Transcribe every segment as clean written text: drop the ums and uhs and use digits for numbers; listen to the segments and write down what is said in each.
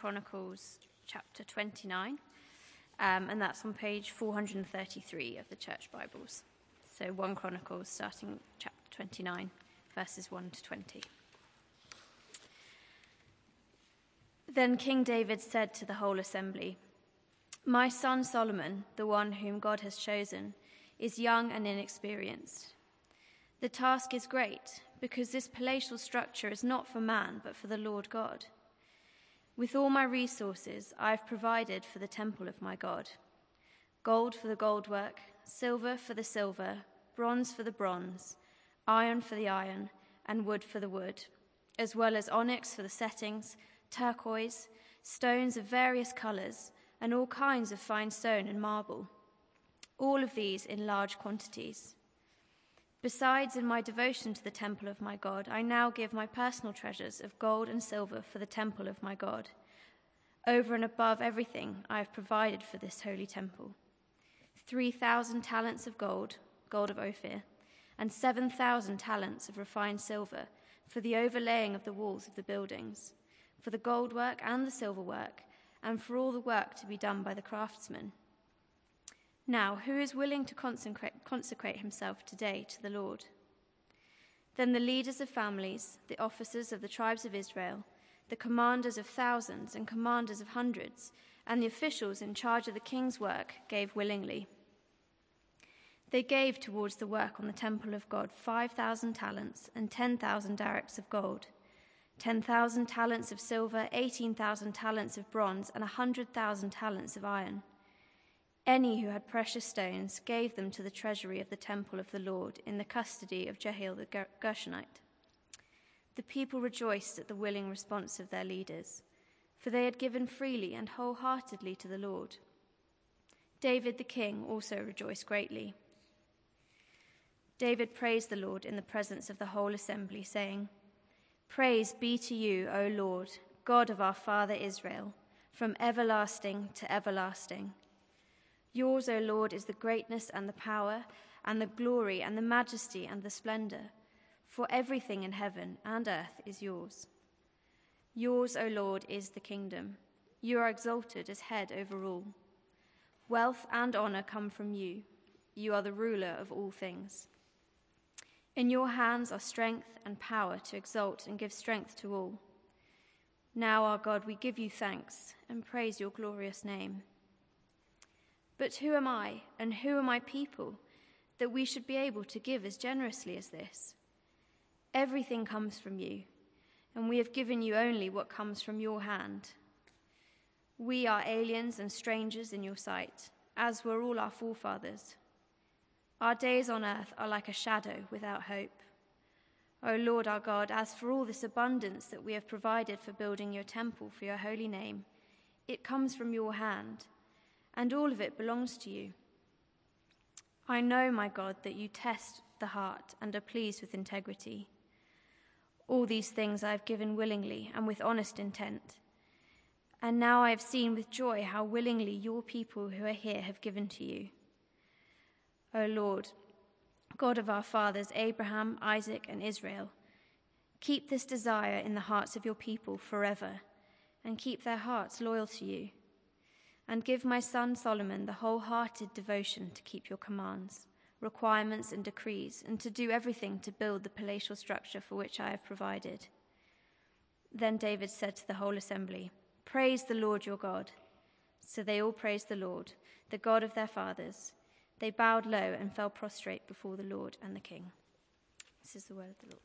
Chronicles chapter 29, and that's on page 433 of the Church Bibles. So 1 Chronicles, starting chapter 29, verses 1 to 20. Then King David said to the whole assembly, "My son Solomon, the one whom God has chosen, is young and inexperienced. The task is great, because this palatial structure is not for man, but for the Lord God. With all my resources, I have provided for the temple of my God: gold for the gold work, silver for the silver, bronze for the bronze, iron for the iron, and wood for the wood, as well as onyx for the settings, turquoise, stones of various colors, and all kinds of fine stone and marble, all of these in large quantities. Besides, in my devotion to the temple of my God, I now give my personal treasures of gold and silver for the temple of my God, over and above everything I have provided for this holy temple: 3,000 talents of gold, gold of Ophir, and 7,000 talents of refined silver for the overlaying of the walls of the buildings, for the gold work and the silver work, and for all the work to be done by the craftsmen. Now, who is willing to consecrate himself today to the Lord?" Then the leaders of families, the officers of the tribes of Israel, the commanders of thousands and commanders of hundreds, and the officials in charge of the king's work gave willingly. They gave towards the work on the temple of God 5,000 talents and 10,000 darics of gold, 10,000 talents of silver, 18,000 talents of bronze, and 100,000 talents of iron. Any who had precious stones gave them to the treasury of the temple of the Lord in the custody of Jehiel the Gershonite. The people rejoiced at the willing response of their leaders, for they had given freely and wholeheartedly to the Lord. David the king also rejoiced greatly. David praised the Lord in the presence of the whole assembly, saying, "Praise be to you, O Lord, God of our father Israel, from everlasting to everlasting. Yours, O Lord, is the greatness and the power and the glory and the majesty and the splendor, for everything in heaven and earth is yours. Yours, O Lord, is the kingdom. You are exalted as head over all. Wealth and honor come from you. You are the ruler of all things. In your hands are strength and power to exalt and give strength to all. Now, our God, we give you thanks and praise your glorious name. But who am I, and who are my people, that we should be able to give as generously as this? Everything comes from you, and we have given you only what comes from your hand. We are aliens and strangers in your sight, as were all our forefathers. Our days on earth are like a shadow without hope. O Lord our God, as for all this abundance that we have provided for building your temple for your holy name, it comes from your hand, and all of it belongs to you. I know, my God, that you test the heart and are pleased with integrity. All these things I have given willingly and with honest intent. And now I have seen with joy how willingly your people who are here have given to you. O Lord, God of our fathers Abraham, Isaac, and Israel, keep this desire in the hearts of your people forever, and keep their hearts loyal to you. And give my son Solomon the wholehearted devotion to keep your commands, requirements, and decrees, and to do everything to build the palatial structure for which I have provided." Then David said to the whole assembly, "Praise the Lord your God." So they all praised the Lord, the God of their fathers. They bowed low and fell prostrate before the Lord and the king. This is the word of the Lord.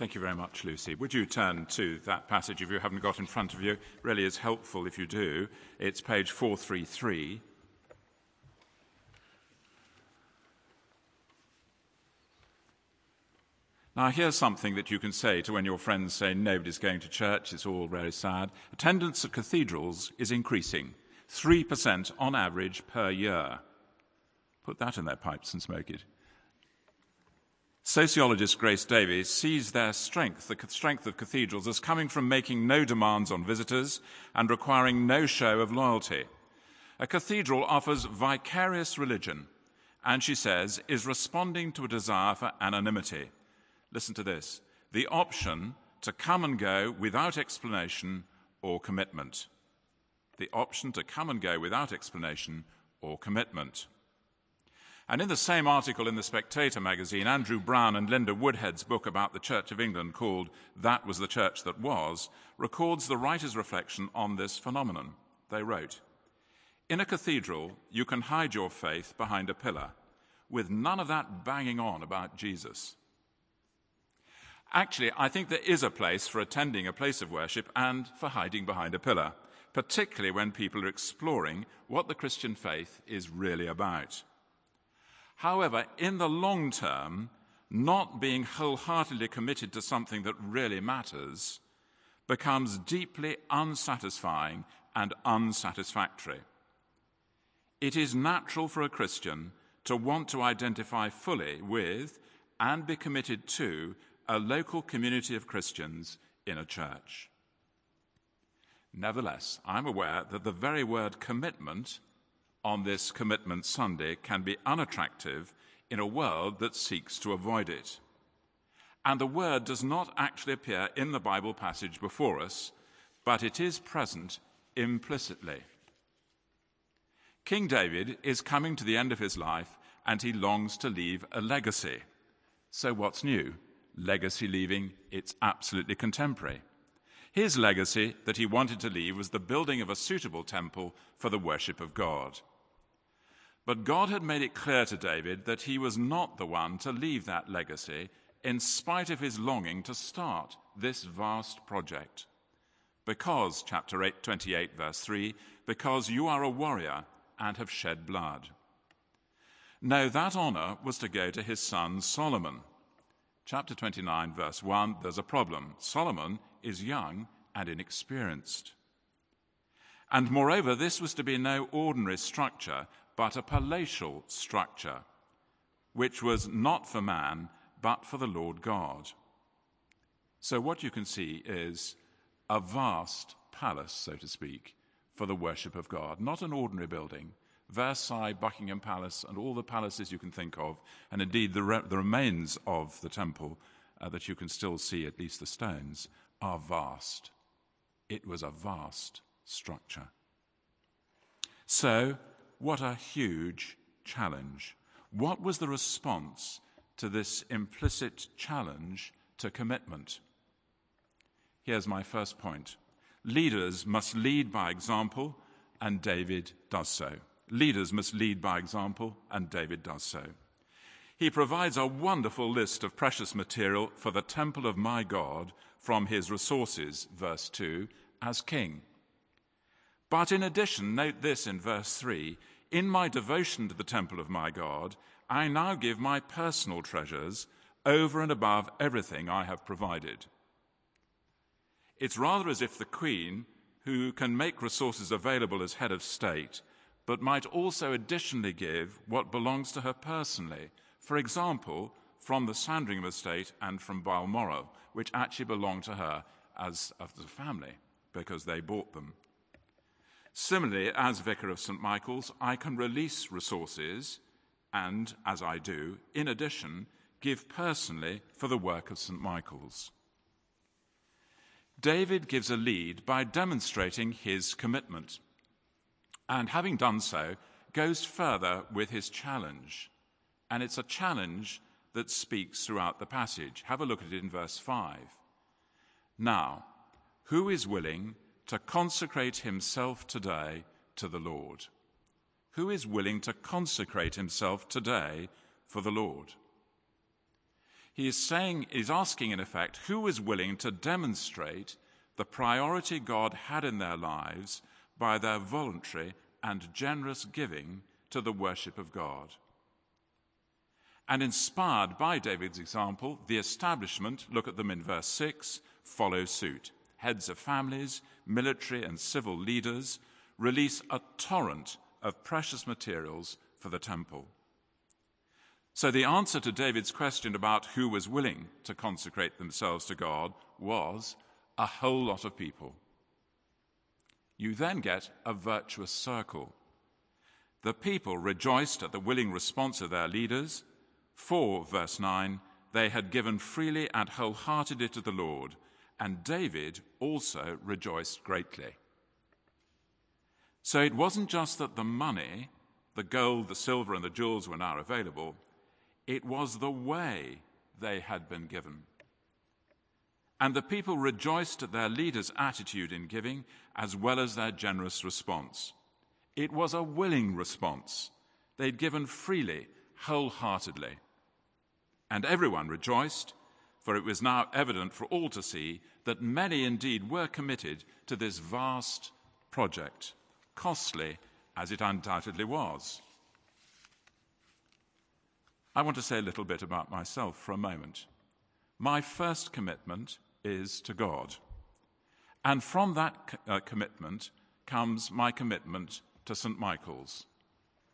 Thank you very much, Lucy. Would you turn to that passage if you haven't got in front of you? It really is helpful if you do. It's page 433. Now, here's something that you can say to when your friends say nobody's going to church, it's all very sad. Attendance at cathedrals is increasing, 3% on average per year. Put that in their pipes and smoke it. Sociologist Grace Davies sees their strength, the strength of cathedrals, as coming from making no demands on visitors and requiring no show of loyalty. A cathedral offers vicarious religion, and she says is responding to a desire for anonymity. Listen to this: the option to come and go without explanation or commitment. The option to come and go without explanation or commitment. And in the same article in the Spectator magazine, Andrew Brown and Linda Woodhead's book about the Church of England called That Was the Church That Was records the writer's reflection on this phenomenon. They wrote, "In a cathedral, you can hide your faith behind a pillar, with none of that banging on about Jesus." Actually, I think there is a place for attending a place of worship and for hiding behind a pillar, particularly when people are exploring what the Christian faith is really about. However, in the long term, not being wholeheartedly committed to something that really matters becomes deeply unsatisfying and unsatisfactory. It is natural for a Christian to want to identify fully with and be committed to a local community of Christians in a church. Nevertheless, I'm aware that the very word commitment on this Commitment Sunday can be unattractive in a world that seeks to avoid it. And the word does not actually appear in the Bible passage before us, but it is present implicitly. King David is coming to the end of his life, and he longs to leave a legacy. So what's new? Legacy leaving, it's absolutely contemporary. His legacy that he wanted to leave was the building of a suitable temple for the worship of God. But God had made it clear to David that he was not the one to leave that legacy in spite of his longing to start this vast project. Because, chapter 28, verse 3, because you are a warrior and have shed blood. No, that honor was to go to his son Solomon. Chapter 29, verse 1, there's a problem. Solomon is young and inexperienced. And moreover, this was to be no ordinary structure, but a palatial structure, which was not for man, but for the Lord God. So what you can see is a vast palace, so to speak, for the worship of God. Not an ordinary building. Versailles, Buckingham Palace, and all the palaces you can think of, and indeed the remains of the temple that you can still see, at least the stones, are vast. It was a vast structure. So, what a huge challenge. What was the response to this implicit challenge to commitment? Here's my first point. Leaders must lead by example, and David does so. Leaders must lead by example, and David does so. He provides a wonderful list of precious material for the temple of my God from his resources, verse 2, as king. But in addition, note this in verse 3, in my devotion to the temple of my God, I now give my personal treasures over and above everything I have provided. It's rather as if the Queen, who can make resources available as head of state, but might also additionally give what belongs to her personally, for example, from the Sandringham estate and from Balmoral, which actually belonged to her as of the family, because they bought them. Similarly, as Vicar of St. Michael's, I can release resources and, as I do, in addition, give personally for the work of St. Michael's. David gives a lead by demonstrating his commitment, and having done so, goes further with his challenge. And it's a challenge that speaks throughout the passage. Have a look at it in verse 5. Now, who is willing to consecrate himself today to the Lord? Who is willing to consecrate himself today for the Lord? He is saying, he's asking in effect, who is willing to demonstrate the priority God had in their lives by their voluntary and generous giving to the worship of God. And inspired by David's example, the establishment, look at them in verse 6, follow suit. Heads of families, military and civil leaders release a torrent of precious materials for the temple. So the answer to David's question about who was willing to consecrate themselves to God was a whole lot of people. You then get a virtuous circle. The people rejoiced at the willing response of their leaders, for, verse 9, they had given freely and wholeheartedly to the Lord, and David also rejoiced greatly. So it wasn't just that the money, the gold, the silver, and the jewels were now available, it was the way they had been given. And the people rejoiced at their leaders' attitude in giving, as well as their generous response. It was a willing response. They'd given freely, wholeheartedly. And everyone rejoiced, for it was now evident for all to see that many indeed were committed to this vast project, costly as it undoubtedly was. I want to say a little bit about myself for a moment. My first commitment is to God. And from that commitment comes my commitment to St. Michael's,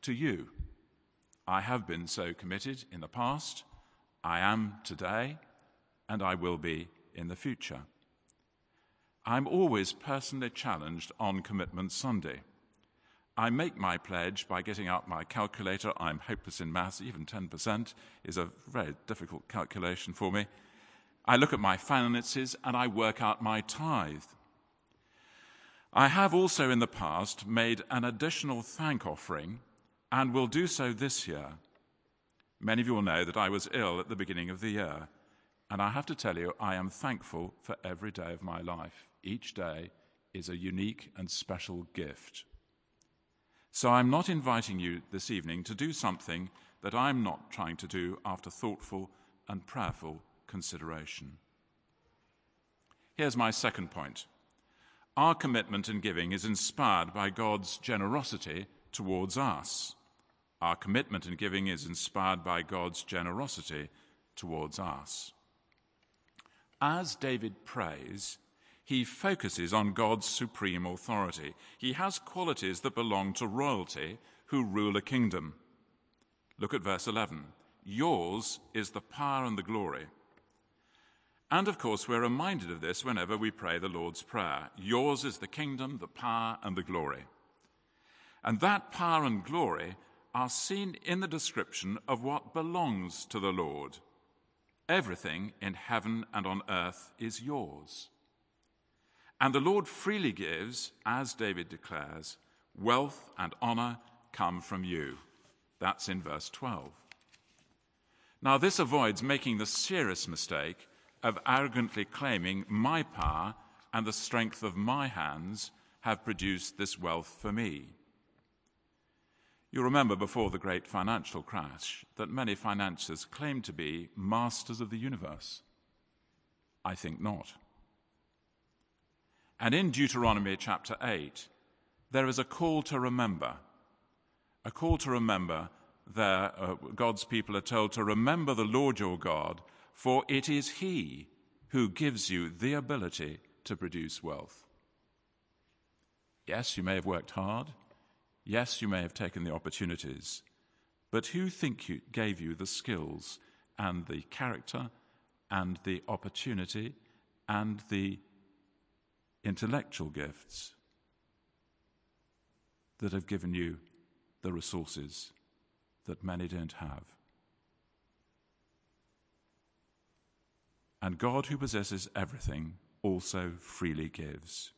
to you. I have been so committed in the past, I am today, and I will be in the future. I'm always personally challenged on Commitment Sunday. I make my pledge by getting out my calculator. I'm hopeless in maths, even 10% is a very difficult calculation for me. I look at my finances and I work out my tithe. I have also in the past made an additional thank offering and will do so this year. Many of you will know that I was ill at the beginning of the year, and I have to tell you I am thankful for every day of my life. Each day is a unique and special gift. So I'm not inviting you this evening to do something that I'm not trying to do after thoughtful and prayerful consideration. Here's my second point. Our commitment in giving is inspired by God's generosity towards us. Our commitment in giving is inspired by God's generosity towards us. As David prays, he focuses on God's supreme authority. He has qualities that belong to royalty who rule a kingdom. Look at verse 11. Yours is the power and the glory. And, of course, we're reminded of this whenever we pray the Lord's Prayer. Yours is the kingdom, the power, and the glory. And that power and glory are seen in the description of what belongs to the Lord. Everything in heaven and on earth is yours. And the Lord freely gives, as David declares, wealth and honor come from you. That's in verse 12. Now, this avoids making the serious mistake of arrogantly claiming my power and the strength of my hands have produced this wealth for me. You remember before the great financial crash that many financiers claimed to be masters of the universe. I think not. And in Deuteronomy chapter 8, there is a call to remember. A call to remember that God's people are told to remember the Lord your God, for it is He who gives you the ability to produce wealth. Yes, you may have worked hard. Yes, you may have taken the opportunities. But who gave you the skills and the character and the opportunity and the intellectual gifts that have given you the resources that many don't have? And God, who possesses everything, also freely gives.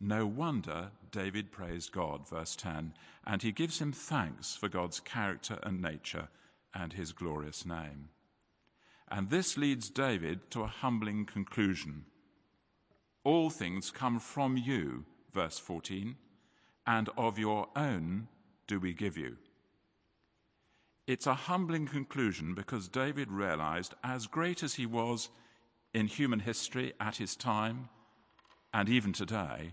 No wonder David praised God, verse 10, and he gives him thanks for God's character and nature and his glorious name. And this leads David to a humbling conclusion. All things come from you, verse 14, and of your own do we give you. It's a humbling conclusion because David realized, as great as he was in human history at his time and even today,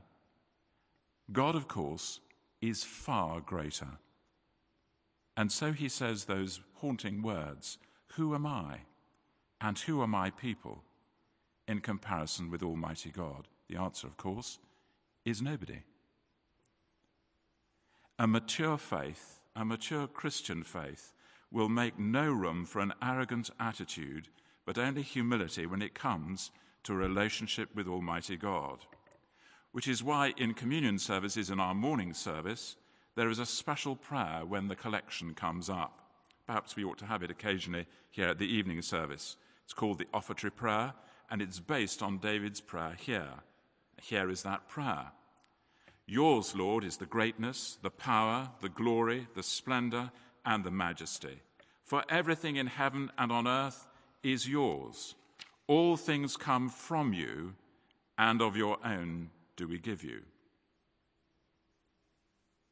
God, of course, is far greater. And so he says those haunting words, "Who am I and who are my people?" in comparison with Almighty God? The answer, of course, is nobody. A mature faith, a mature Christian faith, will make no room for an arrogant attitude, but only humility when it comes to a relationship with Almighty God, which is why in communion services, in our morning service, there is a special prayer when the collection comes up. Perhaps we ought to have it occasionally here at the evening service. It's called the offertory prayer, and it's based on David's prayer here. Here is that prayer. Yours, Lord, is the greatness, the power, the glory, the splendor, and the majesty. For everything in heaven and on earth is yours. All things come from you, and of your own do we give you.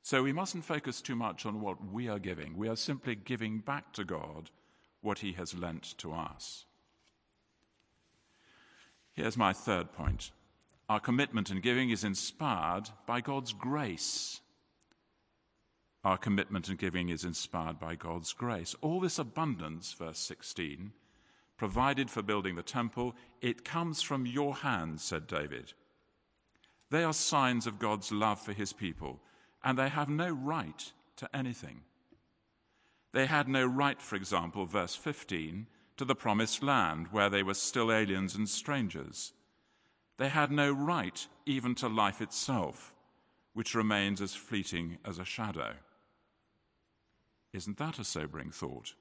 So we mustn't focus too much on what we are giving. We are simply giving back to God what he has lent to us. Here's my third point. Our commitment in giving is inspired by God's grace. Our commitment in giving is inspired by God's grace. All this abundance, verse 16, provided for building the temple, it comes from your hands, said David. They are signs of God's love for his people, and they have no right to anything. They had no right, for example, verse 15, to the promised land where they were still aliens and strangers. They had no right even to life itself, which remains as fleeting as a shadow. Isn't that a sobering thought?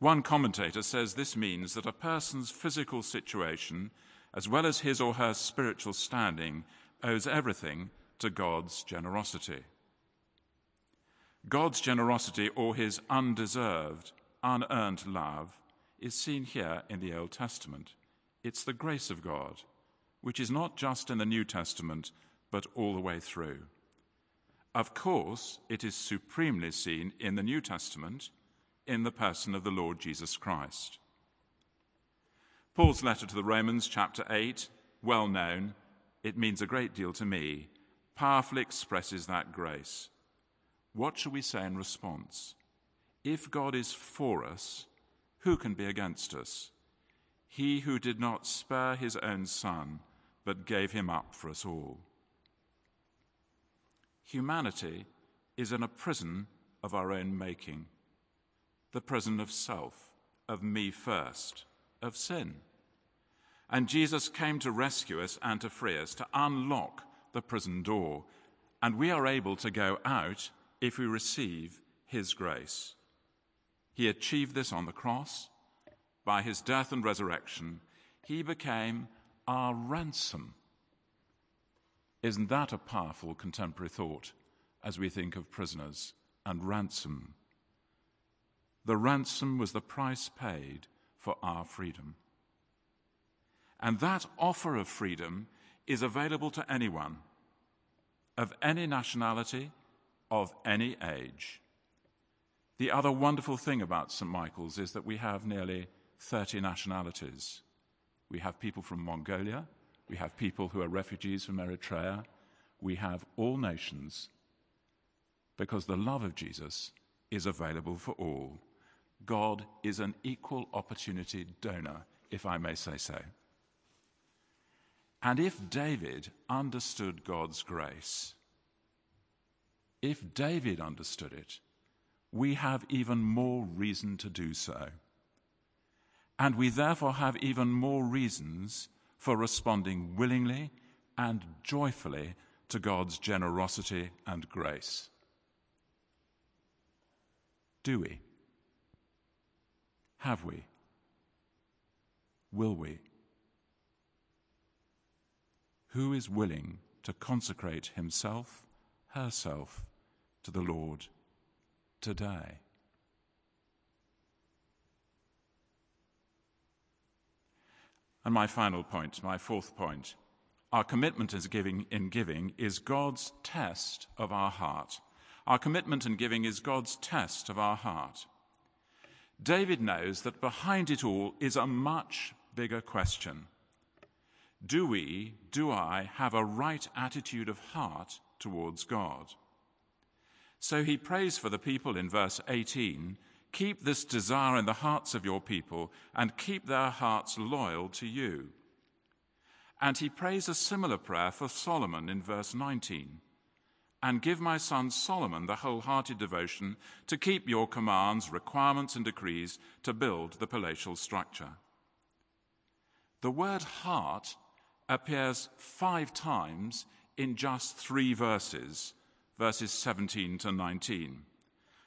One commentator says this means that a person's physical situation, as well as his or her spiritual standing, owes everything to God's generosity. God's generosity, or his undeserved, unearned love, is seen here in the Old Testament. It's the grace of God, which is not just in the New Testament, but all the way through. Of course, it is supremely seen in the New Testament, in the person of the Lord Jesus Christ. Paul's letter to the Romans, chapter 8, well known, it means a great deal to me, powerfully expresses that grace. What shall we say in response? If God is for us, who can be against us? He who did not spare his own son, but gave him up for us all. Humanity is in a prison of our own making, the prison of self, of me first, of sin. And Jesus came to rescue us and to free us, to unlock the prison door, and we are able to go out if we receive his grace. He achieved this on the cross. By his death and resurrection, he became our ransom. Isn't that a powerful contemporary thought as we think of prisoners and ransom? The ransom was the price paid for our freedom. And that offer of freedom is available to anyone, of any nationality, of any age. The other wonderful thing about St. Michael's is that we have nearly 30 nationalities. We have people from Mongolia, we have people who are refugees from Eritrea, we have all nations, because the love of Jesus is available for all. God is an equal opportunity donor, if I may say so. And if David understood God's grace, if David understood it, we have even more reason to do so. And we therefore have even more reasons for responding willingly and joyfully to God's generosity and grace. Do we? Have we? Will we? Who is willing to consecrate himself, herself, to the Lord today? And my final point, my fourth point, our commitment in giving is God's test of our heart. Our commitment in giving is God's test of our heart. David knows that behind it all is a much bigger question. Do we, do I, have a right attitude of heart towards God? So he prays for the people in verse 18, keep this desire in the hearts of your people and keep their hearts loyal to you. And he prays a similar prayer for Solomon in verse 19, and give my son Solomon the wholehearted devotion to keep your commands, requirements and decrees to build the palatial structure. The word heart appears 5 times in just 3 verses, verses 17 to 19,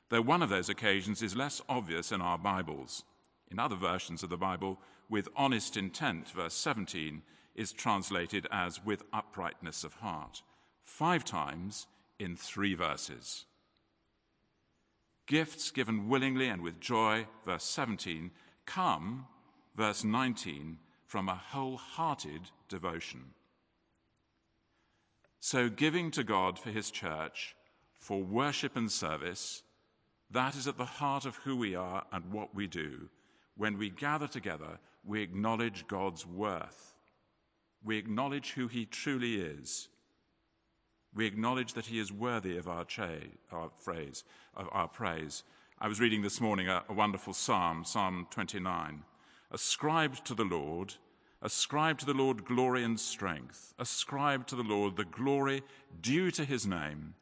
though one of those occasions is less obvious in our Bibles. In other versions of the Bible, with honest intent, verse 17, is translated as with uprightness of heart, 5 times in 3 verses. Gifts given willingly and with joy, verse 17, come, verse 19, from a wholehearted devotion. So giving to God for his church, for worship and service, that is at the heart of who we are and what we do. When we gather together, we acknowledge God's worth. We acknowledge who he truly is. We acknowledge that he is worthy of our praise. I was reading this morning a wonderful psalm, Psalm 29. Ascribe to the Lord glory and strength. Ascribe to the Lord the glory due to his name.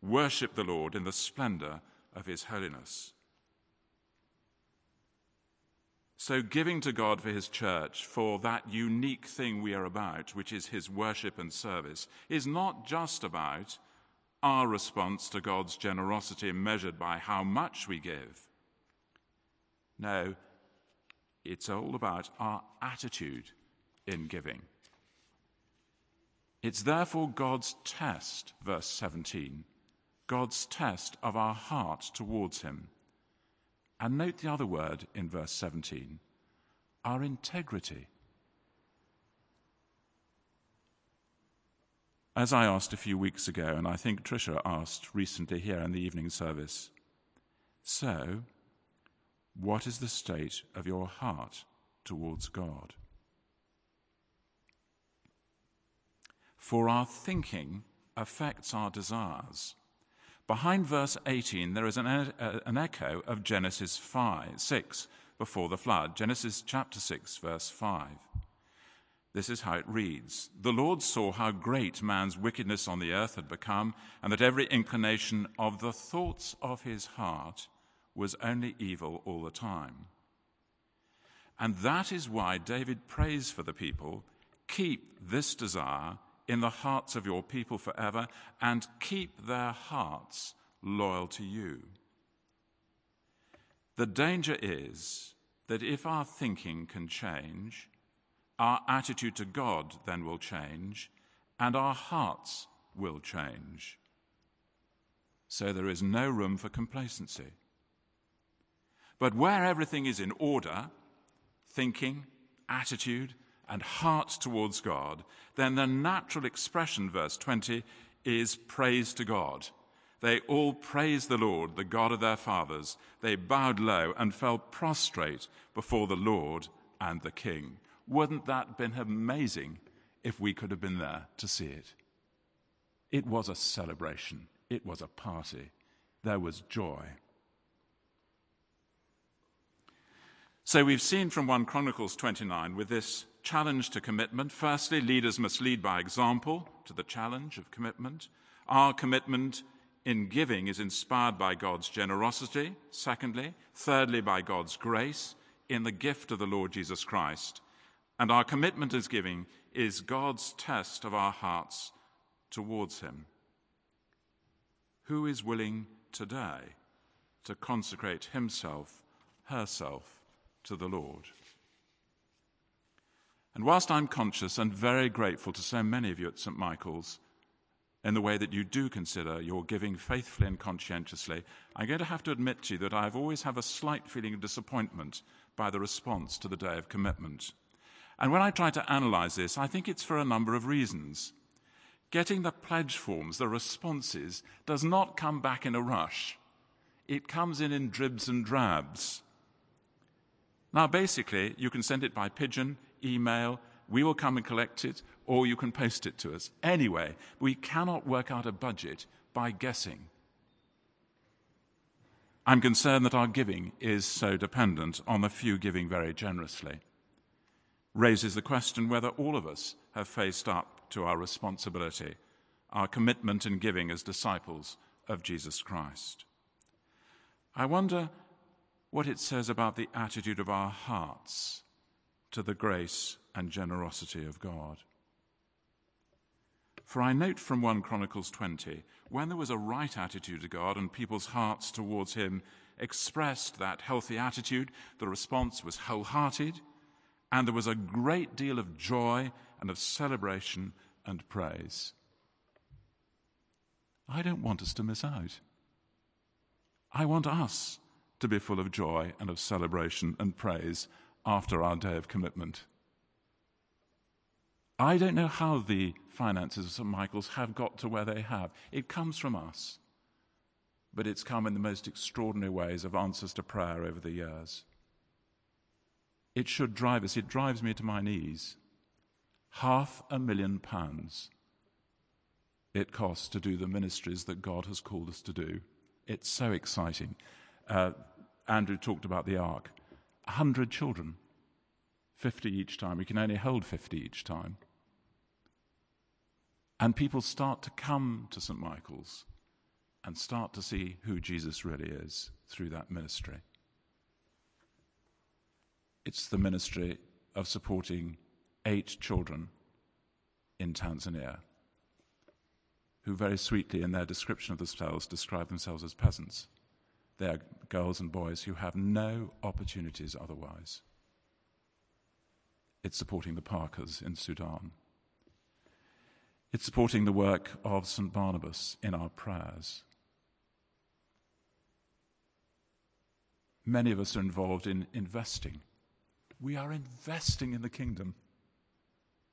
Worship the Lord in the splendor of his holiness. So giving to God for his church, for that unique thing we are about, which is his worship and service, is not just about our response to God's generosity measured by how much we give. No, it's all about our attitude in giving. It's therefore God's test, verse 17, God's test of our heart towards him. And note the other word in verse 17, our integrity. As I asked a few weeks ago, and I think Tricia asked recently here in the evening service, so what is the state of your heart towards God? For our thinking affects our desires. Behind verse 18, there is an echo of Genesis 6, before the flood. Genesis chapter 6, verse 5. This is how it reads. The Lord saw how great man's wickedness on the earth had become, and that every inclination of the thoughts of his heart was only evil all the time. And that is why David prays for the people, keep this desire in the hearts of your people forever, and keep their hearts loyal to you. The danger is that if our thinking can change, our attitude to God then will change, and our hearts will change. So there is no room for complacency. But where everything is in order, thinking, attitude, and heart towards God, then the natural expression, verse 20, is praise to God. They all praised the Lord, the God of their fathers. They bowed low and fell prostrate before the Lord and the King. Wouldn't that have been amazing if we could have been there to see it? It was a celebration. It was a party. There was joy. So we've seen from 1 Chronicles 29 with this challenge to commitment. Firstly, leaders must lead by example to the challenge of commitment. Our commitment in giving is inspired by God's generosity, secondly. Thirdly, by God's grace in the gift of the Lord Jesus Christ. And our commitment as giving is God's test of our hearts towards him. Who is willing today to consecrate himself, herself, to the Lord? And whilst I'm conscious and very grateful to so many of you at St. Michael's in the way that you do consider your giving faithfully and conscientiously, I'm going to have to admit to you that I've always have a slight feeling of disappointment by the response to the Day of Commitment. And when I try to analyse this, I think it's for a number of reasons. Getting the pledge forms, the responses, does not come back in a rush. It comes in dribs and drabs. Now, basically, you can send it by pigeon, email, we will come and collect it, or you can post it to us. Anyway, we cannot work out a budget by guessing. I'm concerned that our giving is so dependent on the few giving very generously. Raises the question whether all of us have faced up to our responsibility, our commitment in giving as disciples of Jesus Christ. I wonder what it says about the attitude of our hearts to the grace and generosity of God. For I note from 1 Chronicles 20, when there was a right attitude to God and people's hearts towards him expressed that healthy attitude, the response was wholehearted, and there was a great deal of joy and of celebration and praise. I don't want us to miss out. I want us to be full of joy and of celebration and praise after our day of commitment. I don't know how the finances of St. Michael's have got to where they have. It comes from us, but it's come in the most extraordinary ways of answers to prayer over the years. It should drive us. It drives me to my knees. £500,000 it costs to do the ministries that God has called us to do. It's so exciting. Andrew talked about the ark. 100 children, 50 each time. We can only hold 50 each time. And people start to come to St. Michael's and start to see who Jesus really is through that ministry. It's the ministry of supporting 8 children in Tanzania who very sweetly in their description of themselves describe themselves as peasants. They are girls and boys who have no opportunities otherwise. It's supporting the Parkers in Sudan. It's supporting the work of St. Barnabas in our prayers. Many of us are involved in investing. We are investing in the kingdom.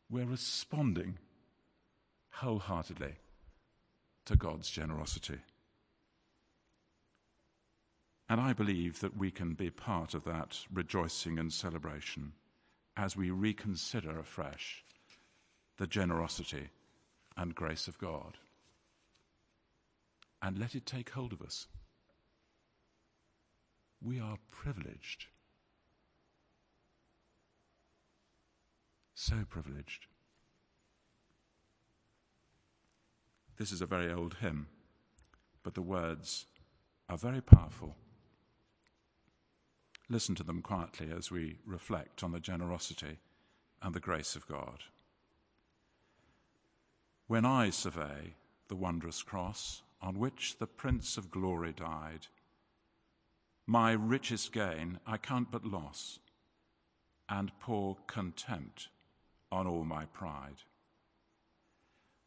We're responding wholeheartedly to God's generosity. And I believe that we can be part of that rejoicing and celebration as we reconsider afresh the generosity and grace of God, and let it take hold of us. We are privileged, so privileged. This is a very old hymn, but the words are very powerful. Listen to them quietly as we reflect on the generosity and the grace of God. When I survey the wondrous cross on which the Prince of Glory died, my richest gain I count but loss and pour contempt on all my pride.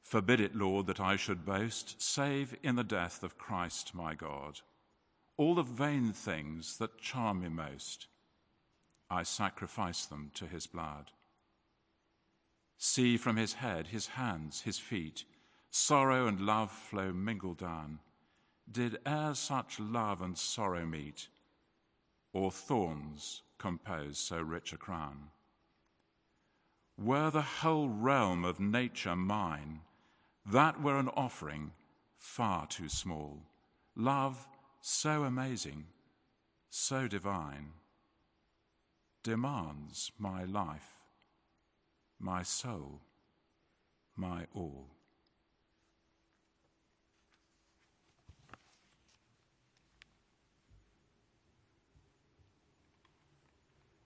Forbid it, Lord, that I should boast, save in the death of Christ my God. All the vain things that charm me most, I sacrifice them to his blood. See from his head, his hands, his feet, sorrow and love flow mingled down. Did e'er such love and sorrow meet, or thorns compose so rich a crown? Were the whole realm of nature mine, that were an offering far too small. Love so amazing, so divine, demands my life, my soul, my all.